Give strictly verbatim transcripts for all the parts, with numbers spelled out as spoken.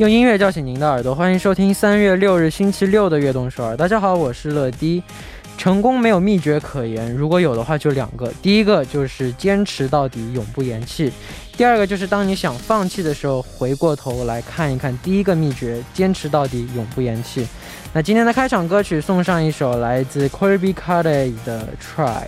用音乐叫醒您的耳朵，欢迎收听三月六日星期六的《悦动首尔》。大家好，我是乐迪。成功没有秘诀可言，如果有的话就两个，第一个就是坚持到底，永不言弃；第二个就是当你想放弃的时候，回过头来看一看第一个秘诀，坚持到底，永不言弃。那今天的开场歌曲送上一首来自 Colby Carter 的 Try。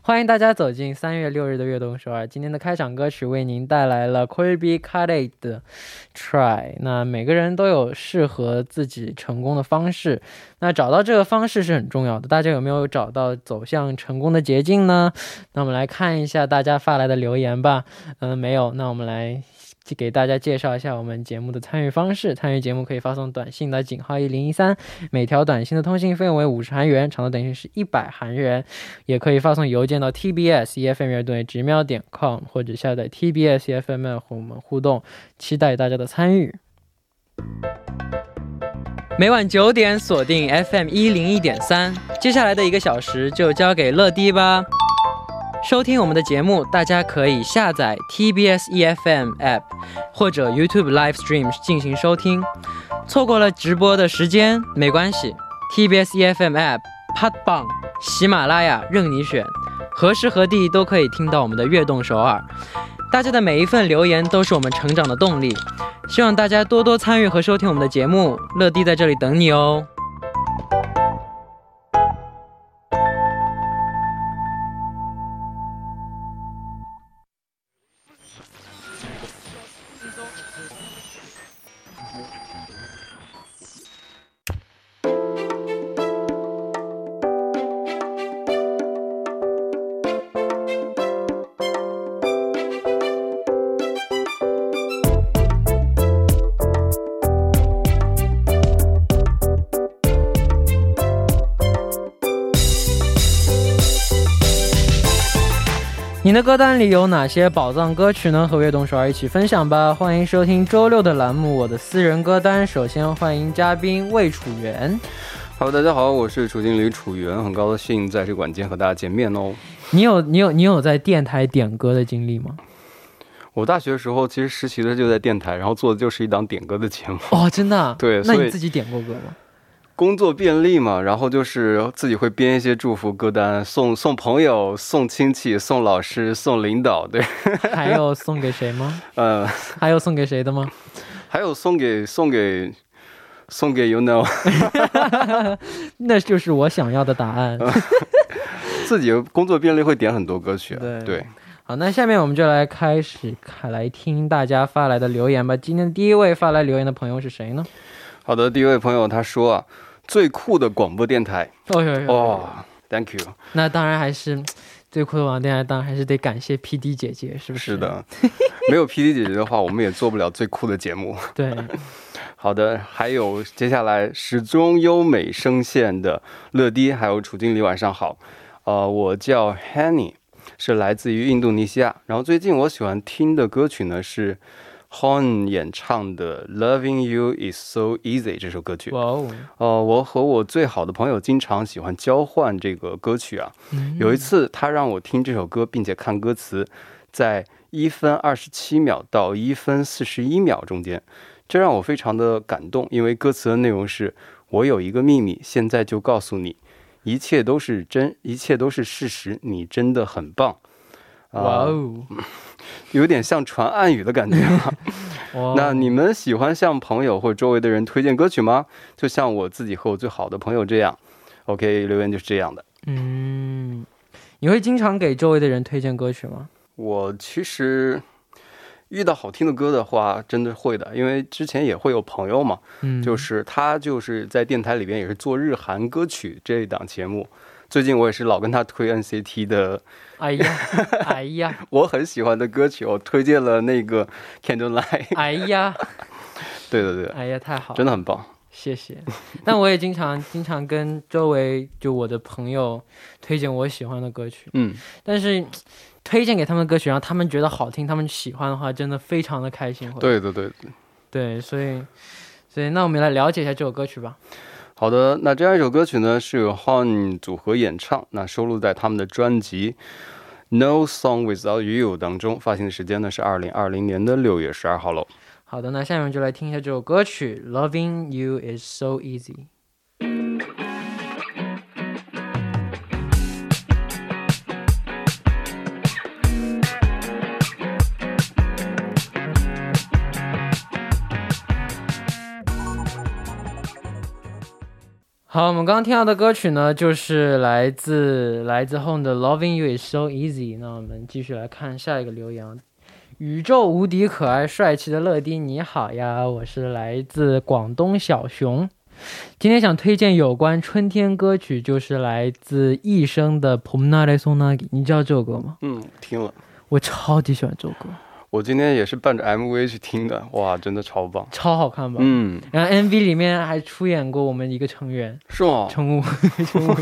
欢迎大家走进三月六日的悦动首尔。今天的开场歌曲为您带来了 Colby Carter 的 Try。 那每个人都有适合自己成功的方式，那找到这个方式是很重要的。大家有没有找到走向成功的捷径呢？那我们来看一下大家发来的留言吧。嗯、呃，没有，那我们来给大家介绍一下我们节目的参与方式。参与节目可以发送短信到井号一零一三，每条短信的通信费用为五十韩元，长度等于是一百韩元。也可以发送邮件到 tbs efm 对 gmail 点 com， 或者下载 tbs efm 和我们互动。期待大家的参与。每晚九点锁定 F M 一零一点三，接下来的一个小时就交给乐迪吧。收听我们的节目，大家可以下载 T B S E F M App 或者 YouTube Live Stream 进行收听。错过了直播的时间没关系， T B S E F M App、 Podbang、 喜马拉雅任你选，何时何地都可以听到我们的悦动首尔。大家的每一份留言都是我们成长的动力，希望大家多多参与和收听我们的节目。乐迪在这里等你哦。你的歌单里有哪些宝藏歌曲呢？和悦动首尔一起分享吧。欢迎收听周六的栏目《我的私人歌单》。首先欢迎嘉宾魏楚元。Hello， 大家好，我是楚经理楚元，很高兴在这个晚间和大家见面哦。你有你有你有在电台点歌的经历吗？我大学的时候其实实习的就在电台，然后做的就是一档点歌的节目。哦，真的啊？对，那你自己点过歌吗？工作便利嘛，然后就是自己会编一些祝福歌单，送送朋友、送亲戚、送老师、送领导，对。还有送给谁吗？呃，还有送给谁的吗？还有送给送给送给 you know， 那就是我想要的答案。自己工作便利会点很多歌曲，对。对，好，那下面我们就来开始来听大家发来的留言吧。今天第一位发来留言的朋友是谁呢？好的，第一位朋友他说啊。最酷的广播电台哦哟哟哦 ，Thank you。那当然还是最酷的广播电台，当然还是得感谢 P D 姐姐，是不是？是的，没有 P D 姐姐的话，我们也做不了最酷的节目。对，好的，还有接下来始终优美声线的乐迪，还有楚经理，晚上好。呃，我叫 Hanny， 是来自于印度尼西亚。然后最近我喜欢听的歌曲呢是 Hon 演唱的 Loving You Is So Easy 这首歌曲。哇哦，呃，我和我最好的朋友经常喜欢交换这个歌曲啊。有一次他让我听这首歌，并且看歌词，在一分二十七秒到一分四十一秒中间，这让我非常的感动，因为歌词的内容是我有一个秘密，现在就告诉你，一切都是真，一切都是事实，你真的很棒。哇哦，有点像传暗语的感觉啊。wow. 那你们喜欢向朋友或周围的人推荐歌曲吗？就像我自己和我最好的朋友这样。 OK， 留言就是这样的。嗯，你会经常给周围的人推荐歌曲吗？我其实遇到好听的歌的话真的会的，因为之前也会有朋友嘛、嗯、就是他就是在电台里边也是做日韩歌曲这一档节目，最近我也是老跟他推 N C T 的，哎呀，哎呀，我很喜欢的歌曲，我推荐了那个 Candlelight， 哎呀，对对对，哎呀，太好了，真的很棒。谢谢。但我也经常经常跟周围就我的朋友推荐我喜欢的歌曲，推荐给他们歌曲，让他们觉得好听，他们喜欢的话真的非常的开心。对对对对，所以所以那我们来了解一下这首歌曲吧。好的，那这样一首歌曲呢是由汉组合演唱，那收录在他们的专辑 No Song Without You 当中，发行的时间呢是二零二零年的六月十二号喽。 好的，那下面就来听一下这首歌曲 Loving You Is So Easy。 好，我们刚刚听到的歌曲呢就是来自来自Home的 Loving You Is So Easy。 那我们继续来看下一个留言。 宇宙无敌可爱帅气的乐迪你好呀，我是来自广东小熊，今天想推荐有关春天歌曲，就是来自一生的 Pomnaresonagi。 你知道这首歌吗？嗯，听了，我超级喜欢这首歌，我今天也是伴着 엠 브이 去听的。哇，真的超棒，超好看吧？嗯，然后 엠 브이 里面还出演过我们一个成员。是吗？成武成武。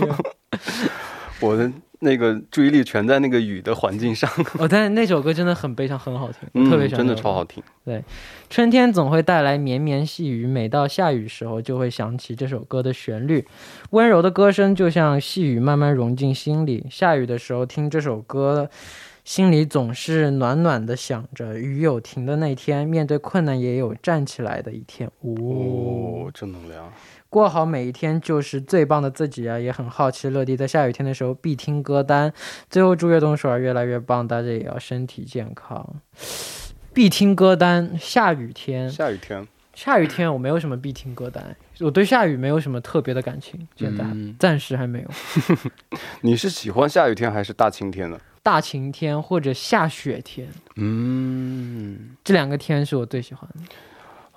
我的 那个注意力全在那个雨的环境上。哦，但那首歌真的很悲伤，很好听，我特别喜欢。真的超好听。对，春天总会带来绵绵细雨，每到下雨时候就会想起这首歌的旋律，温柔的歌声就像细雨慢慢融进心里，下雨的时候听这首歌，心里总是暖暖的想着雨有停的那天，面对困难也有站起来的一天。哦，真能量。 过好每一天就是最棒的自己啊，也很好奇乐迪的下雨天的时候必听歌单，最后祝月动手越来越棒，大家也要身体健康。必听歌单，下雨天，下雨天我没有什么必听歌单，我对下雨没有什么特别的感情。现在暂时还没有。你是喜欢下雨天还是大晴天呢？大晴天或者下雪天。嗯，这两个天是我最喜欢的。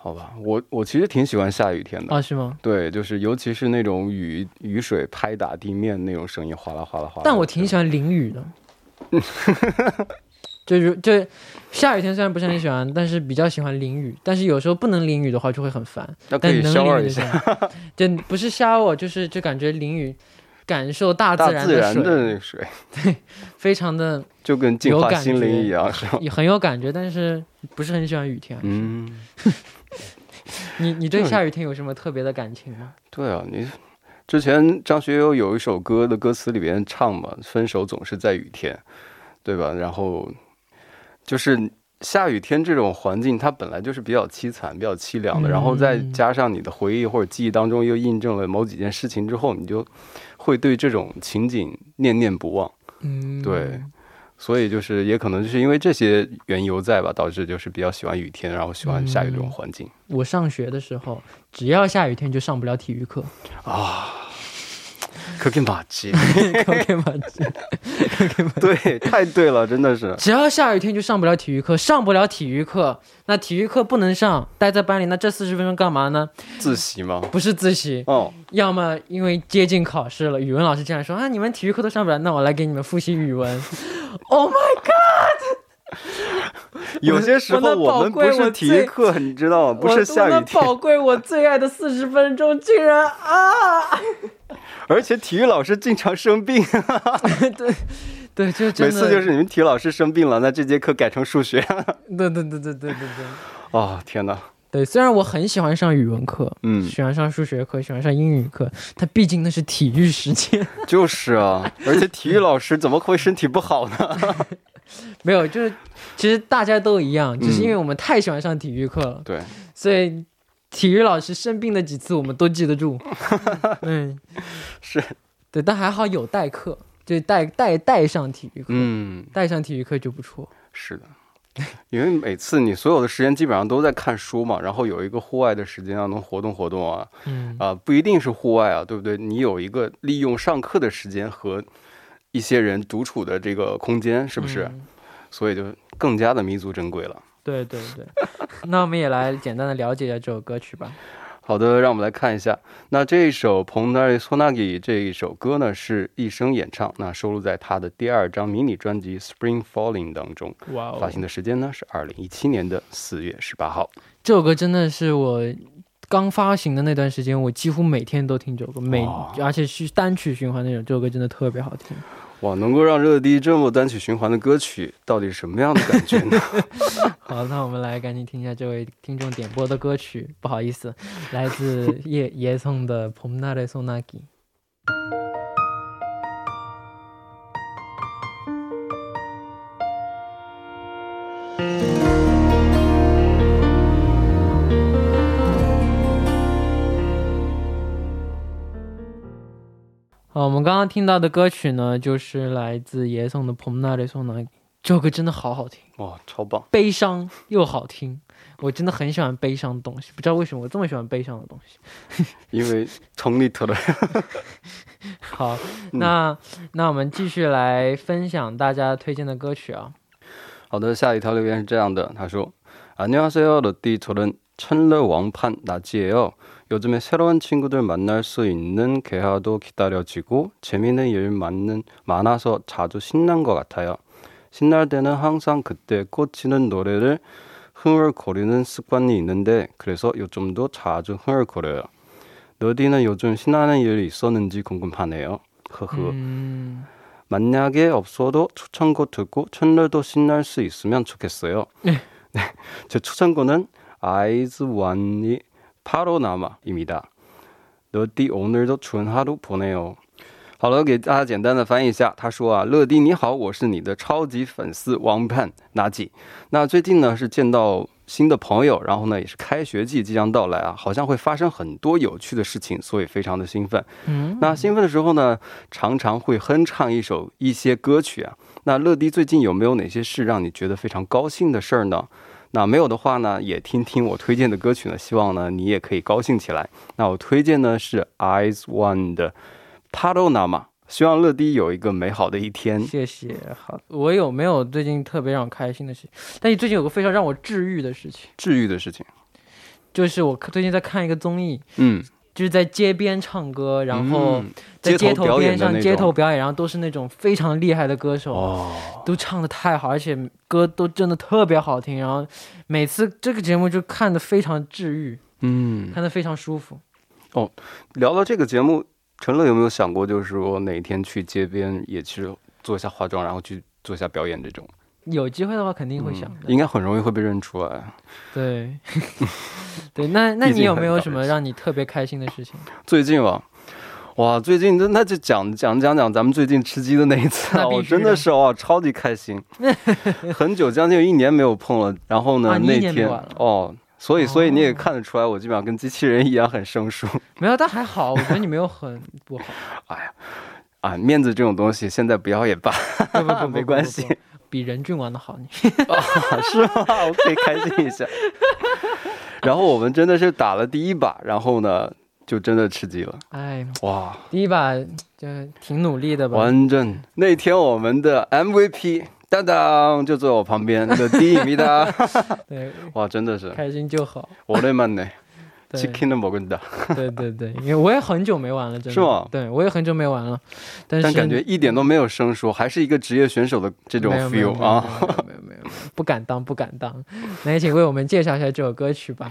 好吧，我我其实挺喜欢下雨天的。啊，是吗？对，就是尤其是那种雨雨水拍打地面那种声音，哗啦哗啦哗啦。但我挺喜欢淋雨的，就就下雨天虽然不是很喜欢，但是比较喜欢淋雨，但是有时候不能淋雨的话就会很烦，要可以消二一下。真不是瞎我，就是就感觉淋雨 感受大自然的那个水，对，非常的就跟金花心灵一样，很有感觉，但是不是很喜欢雨天。嗯，你你对下雨天有什么特别的感情吗？对啊，你之前张学友有一首歌的歌词里边唱嘛，分手总是在雨天，对吧？然后就是 下雨天这种环境它本来就是比较凄惨比较凄凉的，然后再加上你的回忆或者记忆当中又印证了某几件事情之后，你就会对这种情景念念不忘。嗯，对，所以就是也可能就是因为这些缘由在吧，导致就是比较喜欢雨天，然后喜欢下雨这种环境。我上学的时候只要下雨天就上不了体育课啊。 可以马吉，可以马吉，对，太对了，真的是。只要下雨天就上不了体育课，上不了体育课，那体育课不能上，待在班里那这四十分钟干嘛呢？自习吗？不是自习。哦，要么因为接近考试了，语文老师竟然说啊，你们体育课都上不了，那我来给你们复习语文。 Oh my god！ 有些时候我们过问题是体育课，你知道吗？不是下课，每次就是体育课很重要，不是下课。而且体育老师经常生病。对对对，每次就是你们体育老师生病了，那这节课改成数学。对对对对对对，哦天哪。对，虽然我很喜欢上语文课，喜欢上数学课，喜欢上英语课，他毕竟那是体育时间。就是啊，而且体育老师怎么会身体不好呢？ 没有，就是其实大家都一样，只是因为我们太喜欢上体育课了。对，所以体育老师生病的几次我们都记得住。嗯，是。对，但还好有代课，就是代代带上体育课。嗯，带上体育课就不错。是的，因为每次你所有的时间基本上都在看书嘛，然后有一个户外的时间啊，能活动活动啊。啊，不一定是户外啊，对不对？你有一个利用上课的时间和 一些人独处的这个空间，是不是？所以就更加的弥足珍贵了。对对对，那我们也来简单的了解一下这首歌曲吧。好的，让我们来看一下。那这一首 Pomnaresonagi 这一首歌呢是一生演唱，那收录在他的第二张 迷你专辑 Spring Falling 当中，发行的时间呢是二零一七年的四月十八号。这首歌真的是我刚发行的那段时间我几乎每天都听这首歌，每而且是单曲循环那种，这首歌真的特别好听。 哇，能够让热迪这么单曲循环的歌曲到底什么样的感觉呢？好，那我们来赶紧听一下这位听众点播的歌曲，不好意思，来自叶耶松的 Pomnaresonagi。 我们刚刚听到的歌曲呢，就是来自耶松的 Pomnaresonagi。 这首歌真的好好听，哇，超棒！悲伤又好听，我真的很喜欢悲伤的东西，不知道为什么我这么喜欢悲伤的东西，因为从里头的。 好，那那我们继续来分享大家推荐的歌曲啊。好的，下一条留言是这样的，他说 안녕하세요 러띠，저는 천러왕판 낮이에요. 요즘에 새로운 친구들 만날 수 있는 개화도 기다려지고 재미있는 일 많는, 많아서 자주 신난 것 같아요. 신날 때는 항상 그때 꽂히는 노래를 흥얼거리는 습관이 있는데 그래서 요즘도 자주 흥얼거려요. 너디는 요즘 신나는 일이 있었는지 궁금하네요. 허허. 음... 만약에 없어도 추천곡 듣고 첫날도 신날 수 있으면 좋겠어요. 네. 제 추천곡은 아이즈원이 파로나마입니다. 러디 오늘도 좋은 하루 보내요. 好了，给大家简单的翻译一下，他说啊，乐迪你好，我是你的超级粉丝王盼纳吉，那最近呢是见到新的朋友，然后呢也是开学季即将到来啊，好像会发生很多有趣的事情，所以非常的兴奋。那兴奋的时候呢常常会哼唱一首一些歌曲啊，那乐迪最近有没有哪些是让你觉得非常高兴的事儿呢？ 那没有的话呢也听听我推荐的歌曲呢，希望呢你也可以高兴起来。那我推荐呢是 Eyes One 的 Panorama， 希望乐迪有一个美好的一天。谢谢。我有没有最近特别让我开心的事情？但是最近有个非常让我治愈的事情，治愈的事情就是我最近在看一个综艺，嗯， 就是在街边唱歌，然后在街头边上街头表演，然后都是那种非常厉害的歌手，都唱得太好，而且歌都真的特别好听，然后每次这个节目就看得非常治愈。嗯，看得非常舒服。哦，聊到这个节目，陈乐有没有想过就是说哪一天去街边也去做一下化妆，然后去做一下表演这种？ 有机会的话肯定会想，应该很容易会被认出来。对，那那你有没有什么让你特别开心的事情？最近吧，哇，最近那就讲讲讲讲咱们最近吃鸡的那一次，我真的是哇超级开心，很久，将近有一年没有碰了。然后呢那天哦。 所以所以你也看得出来我基本上跟 机器人一样很生疏。没有，但还好，我觉得你没有很不好。哎呀啊，面子这种东西现在不要也罢，没关系。 比人均玩的好。是吗？我可以开心一下。然后我们真的是打了第一把，然后呢就真的吃鸡了。哎哇，第一把就挺努力的吧，完整那天我们的 M V P 当当就坐我旁边的第一名的。哇，真的是开心就好。오랜만에 치킨을 먹는다。 对对对，因为我也很久没玩了，真的。是吗？对，我也很久没玩了，但感觉一点都没有生疏，还是一个职业选手的这种 feel 啊。没有没有，不敢当不敢当。那也请为我们介绍一下这首歌曲吧。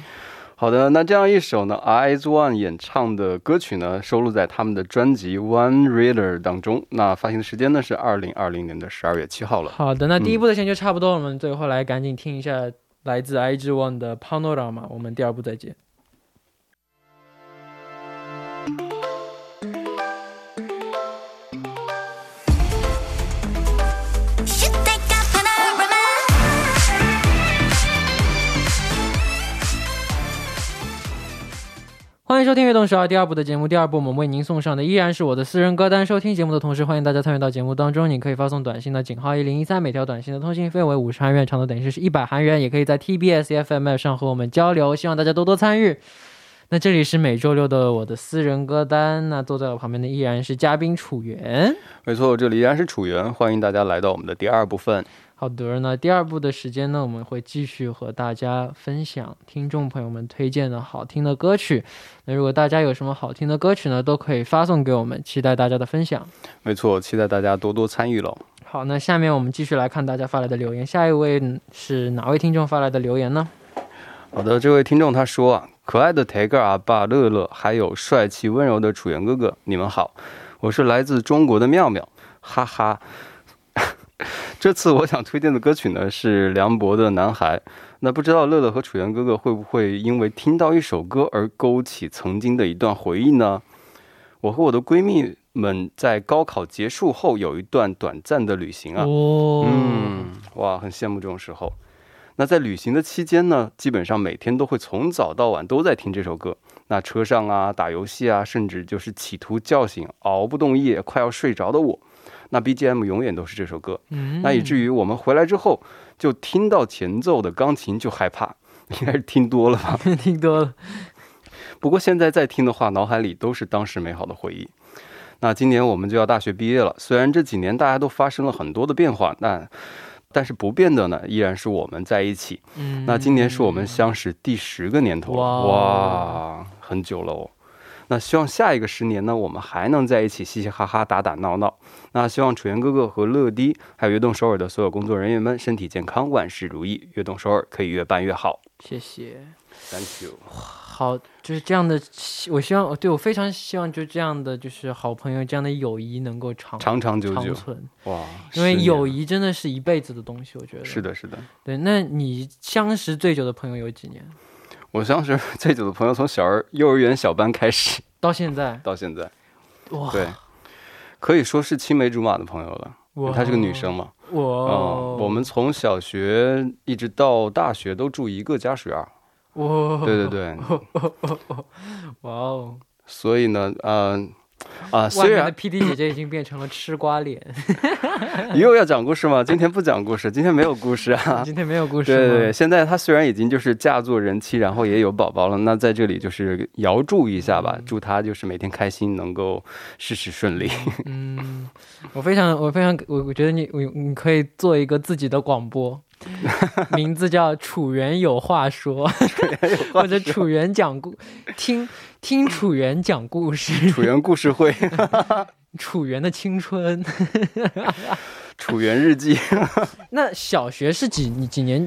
好的，那这样一首呢 Eyes One 演唱的歌曲呢收录在他们的专辑 One Reader 当中。 那发行的时间呢是 二零二零年的十二月七号了。 好的，那第一部的时间就差不多了，我们最后来赶紧听一下来自 Eyes One 的 Panorama。 我们第二部再见。 欢迎收听《悦动十二》第二部的节目，第二部我们为您送上的依然是我的私人歌单，收听节目的同时欢迎大家参与到节目当中，你可以发送短信到井号一零一三， 每条短信的通信费为五十韩元，长度等于是 一百韩元， 也可以在 T B S E F M 上和我们交流， 希望大家多多参与。 那这里是每周六的我的私人歌单，那坐在我旁边的依然是嘉宾楚源。没错，这里依然是楚源， 欢迎大家来到我们的第二部分。 好的，那第二部的时间呢，我们会继续和大家分享听众朋友们推荐的好听的歌曲，那如果大家有什么好听的歌曲呢，都可以发送给我们，期待大家的分享。没错，期待大家多多参与了。好，那下面我们继续来看大家发来的留言，下一位是哪位听众发来的留言呢？好的，这位听众他说啊，可爱的傣哥阿爸乐乐还有帅气温柔的楚源哥哥，你们好，我是来自中国的妙妙，哈哈。这次我想推荐的歌曲呢是梁博的男孩，那不知道乐乐和楚源哥哥会不会因为听到一首歌而勾起曾经的一段回忆呢？我和我的闺蜜们在高考结束后有一段短暂的旅行啊，哇，很羡慕这种时候。 那在旅行的期间呢，基本上每天都会从早到晚都在听这首歌，那车上啊打游戏啊，甚至就是企图叫醒熬不动夜快要睡着的我，那 비지엠 永远都是这首歌，那以至于我们回来之后就听到前奏的钢琴就害怕，应该是听多了吧，听多了。不过现在再听的话，脑海里都是当时美好的回忆。 那今年我们就要大学毕业了，虽然这几年大家都发生了很多的变化，那 但是不变的呢，依然是我们在一起。那今年是我们相识第十个年头，哇，很久了哦。那希望下一个十年呢，我们还能在一起嘻嘻哈哈打打闹闹。那希望楚源哥哥和乐迪还有悦动首尔的所有工作人员们身体健康，万事如意，悦动首尔可以越办越好。谢谢 Thank you。 好，就是这样的，我希望，对，我非常希望就这样的就是好朋友，这样的友谊能够长长久久。哇，因为友谊真的是一辈子的东西，我觉得是的。对，那你相识最久的朋友有几年？我相识最久的朋友从小幼儿园小班开始到现在，到现在，对，可以说是青梅竹马的朋友了，她是个女生嘛。 哇，我们从小学一直到大学都住一个家属院。对对对，哇哦。所以呢，啊，虽然 피디 姐姐已经变成了吃瓜脸。又要讲故事吗？今天不讲故事，今天没有故事啊。今天没有故事。对对对，现在她虽然已经就是家住人妻，然后也有宝宝了，那在这里就是遥祝一下吧，祝她就是每天开心，能够事事顺利。嗯，我非常我非常我觉得你我你可以做一个自己的广播。 名字叫楚源有话说，或者楚源讲楚源日记。那小学是几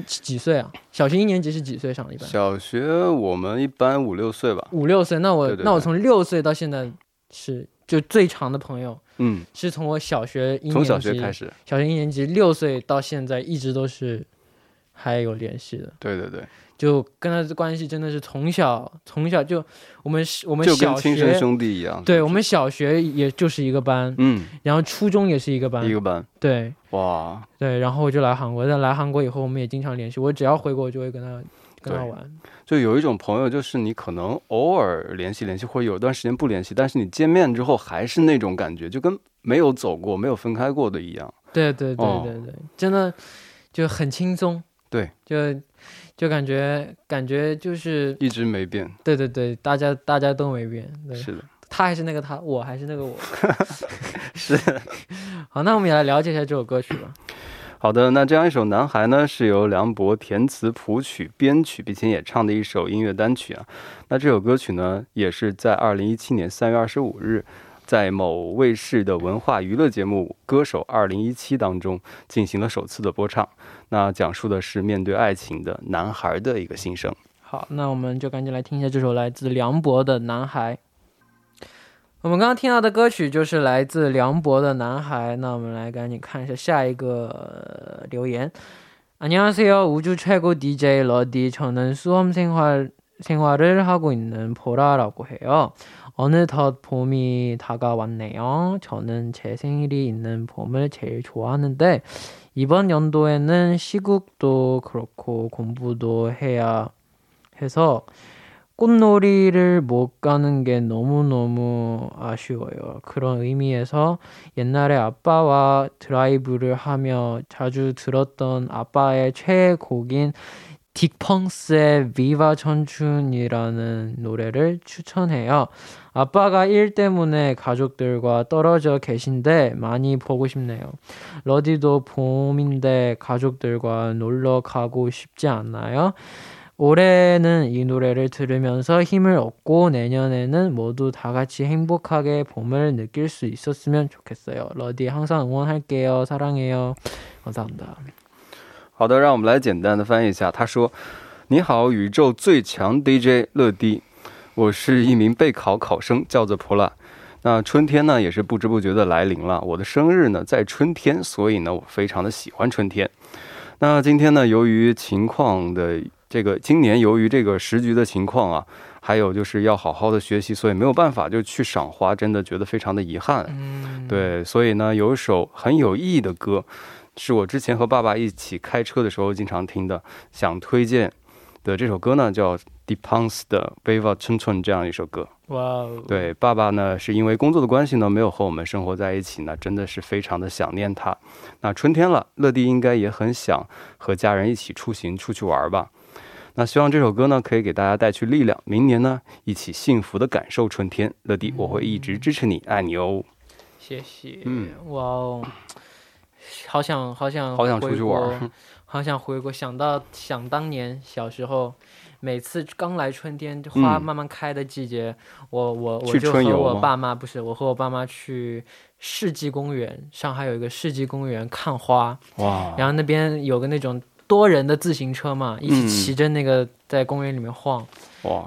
几岁啊？小学一年级是几岁啊？小学我们一般五六岁吧。五六岁，那我那我从六岁到现在是， 就最长的朋友，嗯，是从我小学一年级，从小学开始，小学一年级六岁到现在一直都是还有联系的。对对对，就跟他关系真的是同亲小学，同小就我们我们小学也就是一个班，嗯，然后初中也是一个班，一个班，对，哇，对，然后就来韩国，在来韩国以后我们也经常联系，我只要回国就会跟他 跟他玩。就有一种朋友就是你可能偶尔联系联系会有一段时间不联系，但是你见面之后还是那种感觉，就跟没有走过没有分开过的一样。对对对对，真的就很轻松。对，就就感觉感觉就是一直没变。对对对，大家大家都没变。是的。他还是那个他，我还是那个我。是。好，那我们也来了解一下这首歌曲吧。 好的，那这样一首《男孩》呢是由梁博填词谱曲编曲，并且也唱的一首音乐单曲啊。那这首歌曲呢也是在二零一七年三月二十五日在某卫视的文化娱乐节目《歌手二零一七》当中进行了首次的播唱，那讲述的是面对爱情的男孩的一个心声。 好，那我们就赶紧来听一下这首来自梁博的《男孩》。 我们刚刚听到的歌曲就是来自梁博的男孩。那我们来赶紧看一下下一个留言。안녕하세요. 우주 최고 디제이 러디. 저는 수험 생활, 생활을 하고 있는 보라라고 해요. 어느덧 봄이 다가왔네요. 저는 제 생일이 있는 봄을 제일 좋아하는데 이번 연도에는 시국도 그렇고 공부도 해야 해서 꽃놀이를 못 가는 게 너무너무 아쉬워요. 그런 의미에서 옛날에 아빠와 드라이브를 하며 자주 들었던 아빠의 최애곡인 딕펑스의 비바 청춘이라는 노래를 추천해요. 아빠가 일 때문에 가족들과 떨어져 계신데 많이 보고 싶네요. 러디도 봄인데 가족들과 놀러 가고 싶지 않나요? 올해는 이 노래를 들으면서 힘을 얻고 내년에는 모두 다 같이 행복하게 봄을 느낄 수 있었으면 좋겠어요. 러디 항상 응원할게요. 사랑해요. 감사합니다. 好的，让我们来简单的翻译一下。他说你好宇宙最强 디제이 乐迪，我是一名备考考生，叫做普拉。 那春天呢也是不知不觉的来临了，我的生日呢在春天，所以呢我非常的喜欢春天。那今天呢由于情况的这个今年由于这个时局的情况啊，还有就是要好好的学习，所以没有办办法就去赏花，真的觉得非常的遗憾。对，所以呢有一首很有意义的歌是我之前和爸爸一起开车的时候经常听的，想推荐 的这首歌呢叫《Deep Ponds》的《Beva Chunchon》这样一首歌。哇，对，爸爸呢是因为工作的关系呢没有和我们生活在一起呢，真的是非常的想念他。那春天了，乐迪应该也很想和家人一起出行出去玩吧。那希望这首歌呢可以给大家带去力量，明年呢一起幸福的感受春天。乐迪我会一直支持你，爱你哦。谢谢。嗯，哇，好想好想好想回国， 好想回国想到想当年小时候每次刚来春天花慢慢开的季节，我我我就和我爸妈不是我和我爸妈去世纪公园，上海有一个世纪公园看花，然后那边有个那种多人的自行车嘛，一起骑着那个在公园里面晃，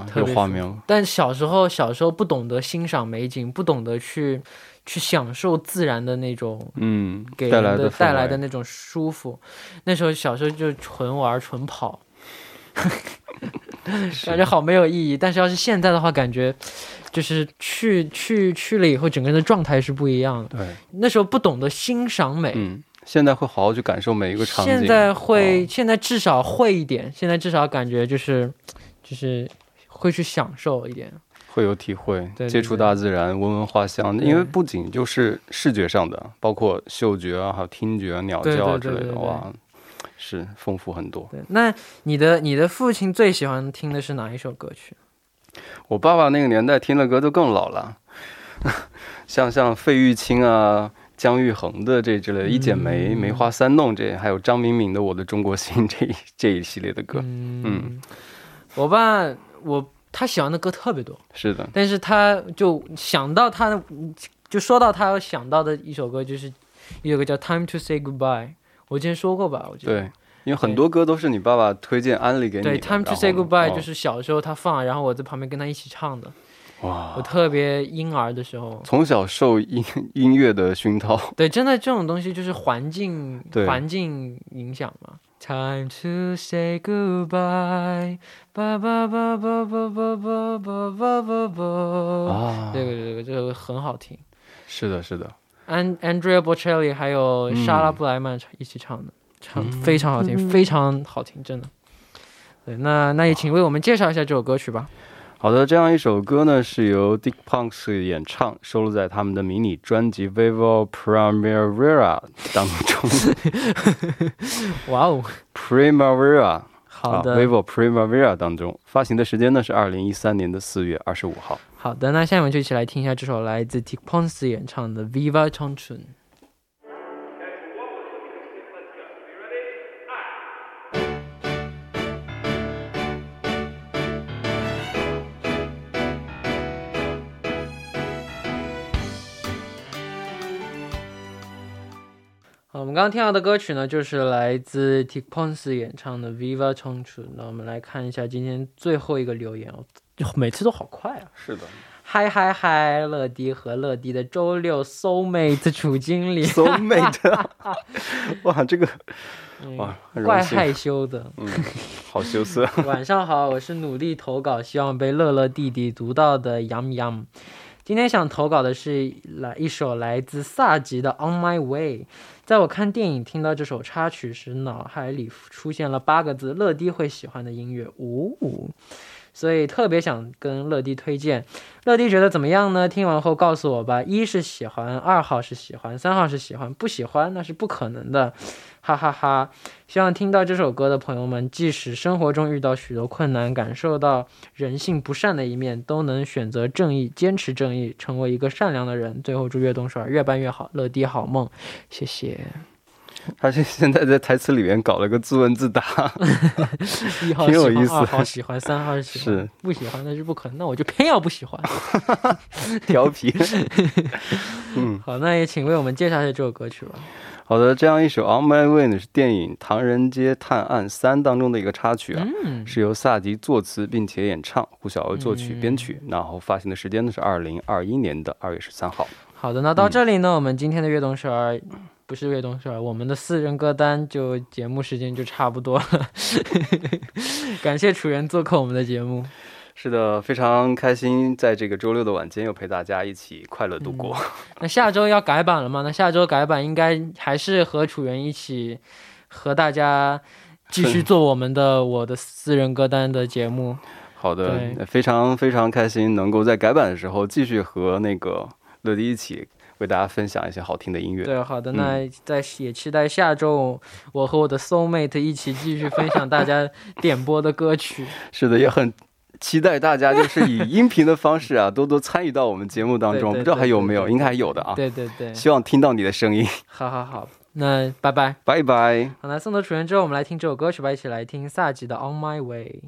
特别爽。但小时候小时候不懂得欣赏美景，不懂得去 去享受自然的那种给人带来的那种舒服。那时候小时候就纯玩纯跑，感觉好没有意义，但是要是现在的话感觉就是去去去了以后整个人的状态是不一样的。对，那时候不懂得欣赏美。 现在会好好去感受每一个场景，现在会现在至少会一点，现在至少感觉就是就是会去享受一点， 会有体会，接触大自然，闻闻花香，因为不仅就是视觉上的，包括嗅觉还有听觉、鸟叫之类的。哇，是丰富很多。那你的你的父亲最喜欢听的是哪一首歌曲？我爸爸那个年代听的歌都更老了，像像费玉清啊、姜育恒的这这类一剪梅梅花三弄这，还有张明敏的我的中国心这这一系列的歌。嗯，我爸我 他喜欢的歌特别多，是的。但是他就想到他就说到他想到的一首歌就是一首歌叫 Time to Say Goodbye。 我之前说过吧？我觉得对，因为很多歌都是你爸爸推荐安利给你。对， Time to Say Goodbye 就是小时候他放，然后我在旁边跟他一起唱的。 哇，我特别婴儿的时候从小受音乐的熏陶。对，真的这种东西就是环境环境影响嘛。 Time to say goodbye， 吧吧吧吧吧吧吧吧吧， 这个这个这个很好听。是的是的， Andrea Bocelli 还有莎拉布莱曼一起唱的，非常好听非常好听，真的。对，那那也请为我们介绍一下这首歌曲吧。 好的，这样一首歌呢是由 Deep Ponds 演唱，收录在他们的迷你专辑 Viva Primavera 当中。哇哦， Primavera， 好的 Viva Primavera 当中，发行的时间呢是 二零一三年的四月二十五号。 好的，那下面就一起来听一下这首来自 Deep Ponds 演唱的 Viva Chunchun。 刚刚听到的歌曲呢就是来自 Deep Ponds 演唱的 Viva Chunchun。 那我们来看一下今天最后一个留言，每次都好快啊。是的。 嗨嗨嗨， hi, hi, hi, 乐迪和乐迪的周六 soulmate 楚经理。 soulmate， 哇这个哇怪害羞的好羞涩。 晚上好，我是努力投稿希望被乐乐弟弟读到的杨杨。 今天想投稿的是一首来自萨吉的 On My Way。 在我看电影听到这首插曲时脑海里浮出现了八个字乐迪会喜欢的音乐，五五，所以特别想跟乐迪推荐，乐迪觉得怎么样呢？听完后告诉我吧，一是喜欢，二号是喜欢，三号是喜欢，不喜欢那是不可能的，哈哈哈。希望听到这首歌的朋友们即使生活中遇到许多困难，感受到人性不善的一面，都能选择正义，坚持正义，成为一个善良的人，最后祝越冬爽越办越好，乐迪好梦。谢谢。 他现在在台词里面搞了个自问自答，一号喜欢，二号喜欢，三号喜欢，不喜欢那是不可能，那我就偏要不喜欢。调皮。好，那也请为我们介绍一下这首歌曲吧。好的，这样一首 On My Way 呢是电影《唐人街探案三》 当中的一个插曲啊，是由萨迪作词并且演唱，胡晓欧作曲编曲，然后发行的时间呢是二零二一年的二月十三号。 好的，那到这里呢我们今天的悦动首尔 不是悦动首尔，我们的私人歌单就节目时间就差不多了。感谢楚源做客我们的节目。 是的，非常开心在这个周六的晚间又陪大家一起快乐度过。那下周要改版了吗？那下周改版应该还是和楚源一起和大家继续做我们的我的私人歌单的节目。好的，非常非常开心能够在改版的时候继续和那个乐迪一起为大家分享一些好听的音乐。对，好的，那也期待下周我和我的 soul mate 一起继续分享大家点播的歌曲。是的，也很 期待大家就是以音频的方式啊多多参与到我们节目当中，不知道还有没有，应该还有的啊。对对对，希望听到你的声音。好好好，那拜拜拜拜。好，那送到楚源之后我们来听这首歌曲吧，一起来听 萨吉的 On My Way。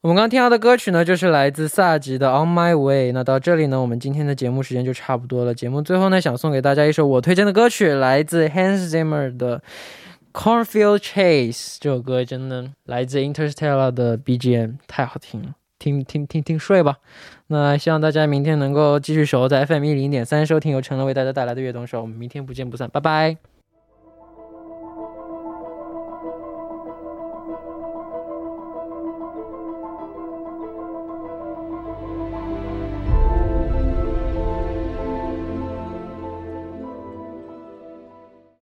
我们刚刚听到的歌曲呢就是来自萨吉的 On My Way。 那到这里呢我们今天的节目时间就差不多了，节目最后呢想送给大家一首我推荐的歌曲，来自 Hans Zimmer 的 Cornfield Chase。 这首歌真的来自 Interstellar 的 B G M， 太好听了，听听听听睡吧。 那希望大家明天能够继续守在 F M 一零点三 收听由陈乐为大家带来的悦动首尔，我们明天不见不散，拜拜。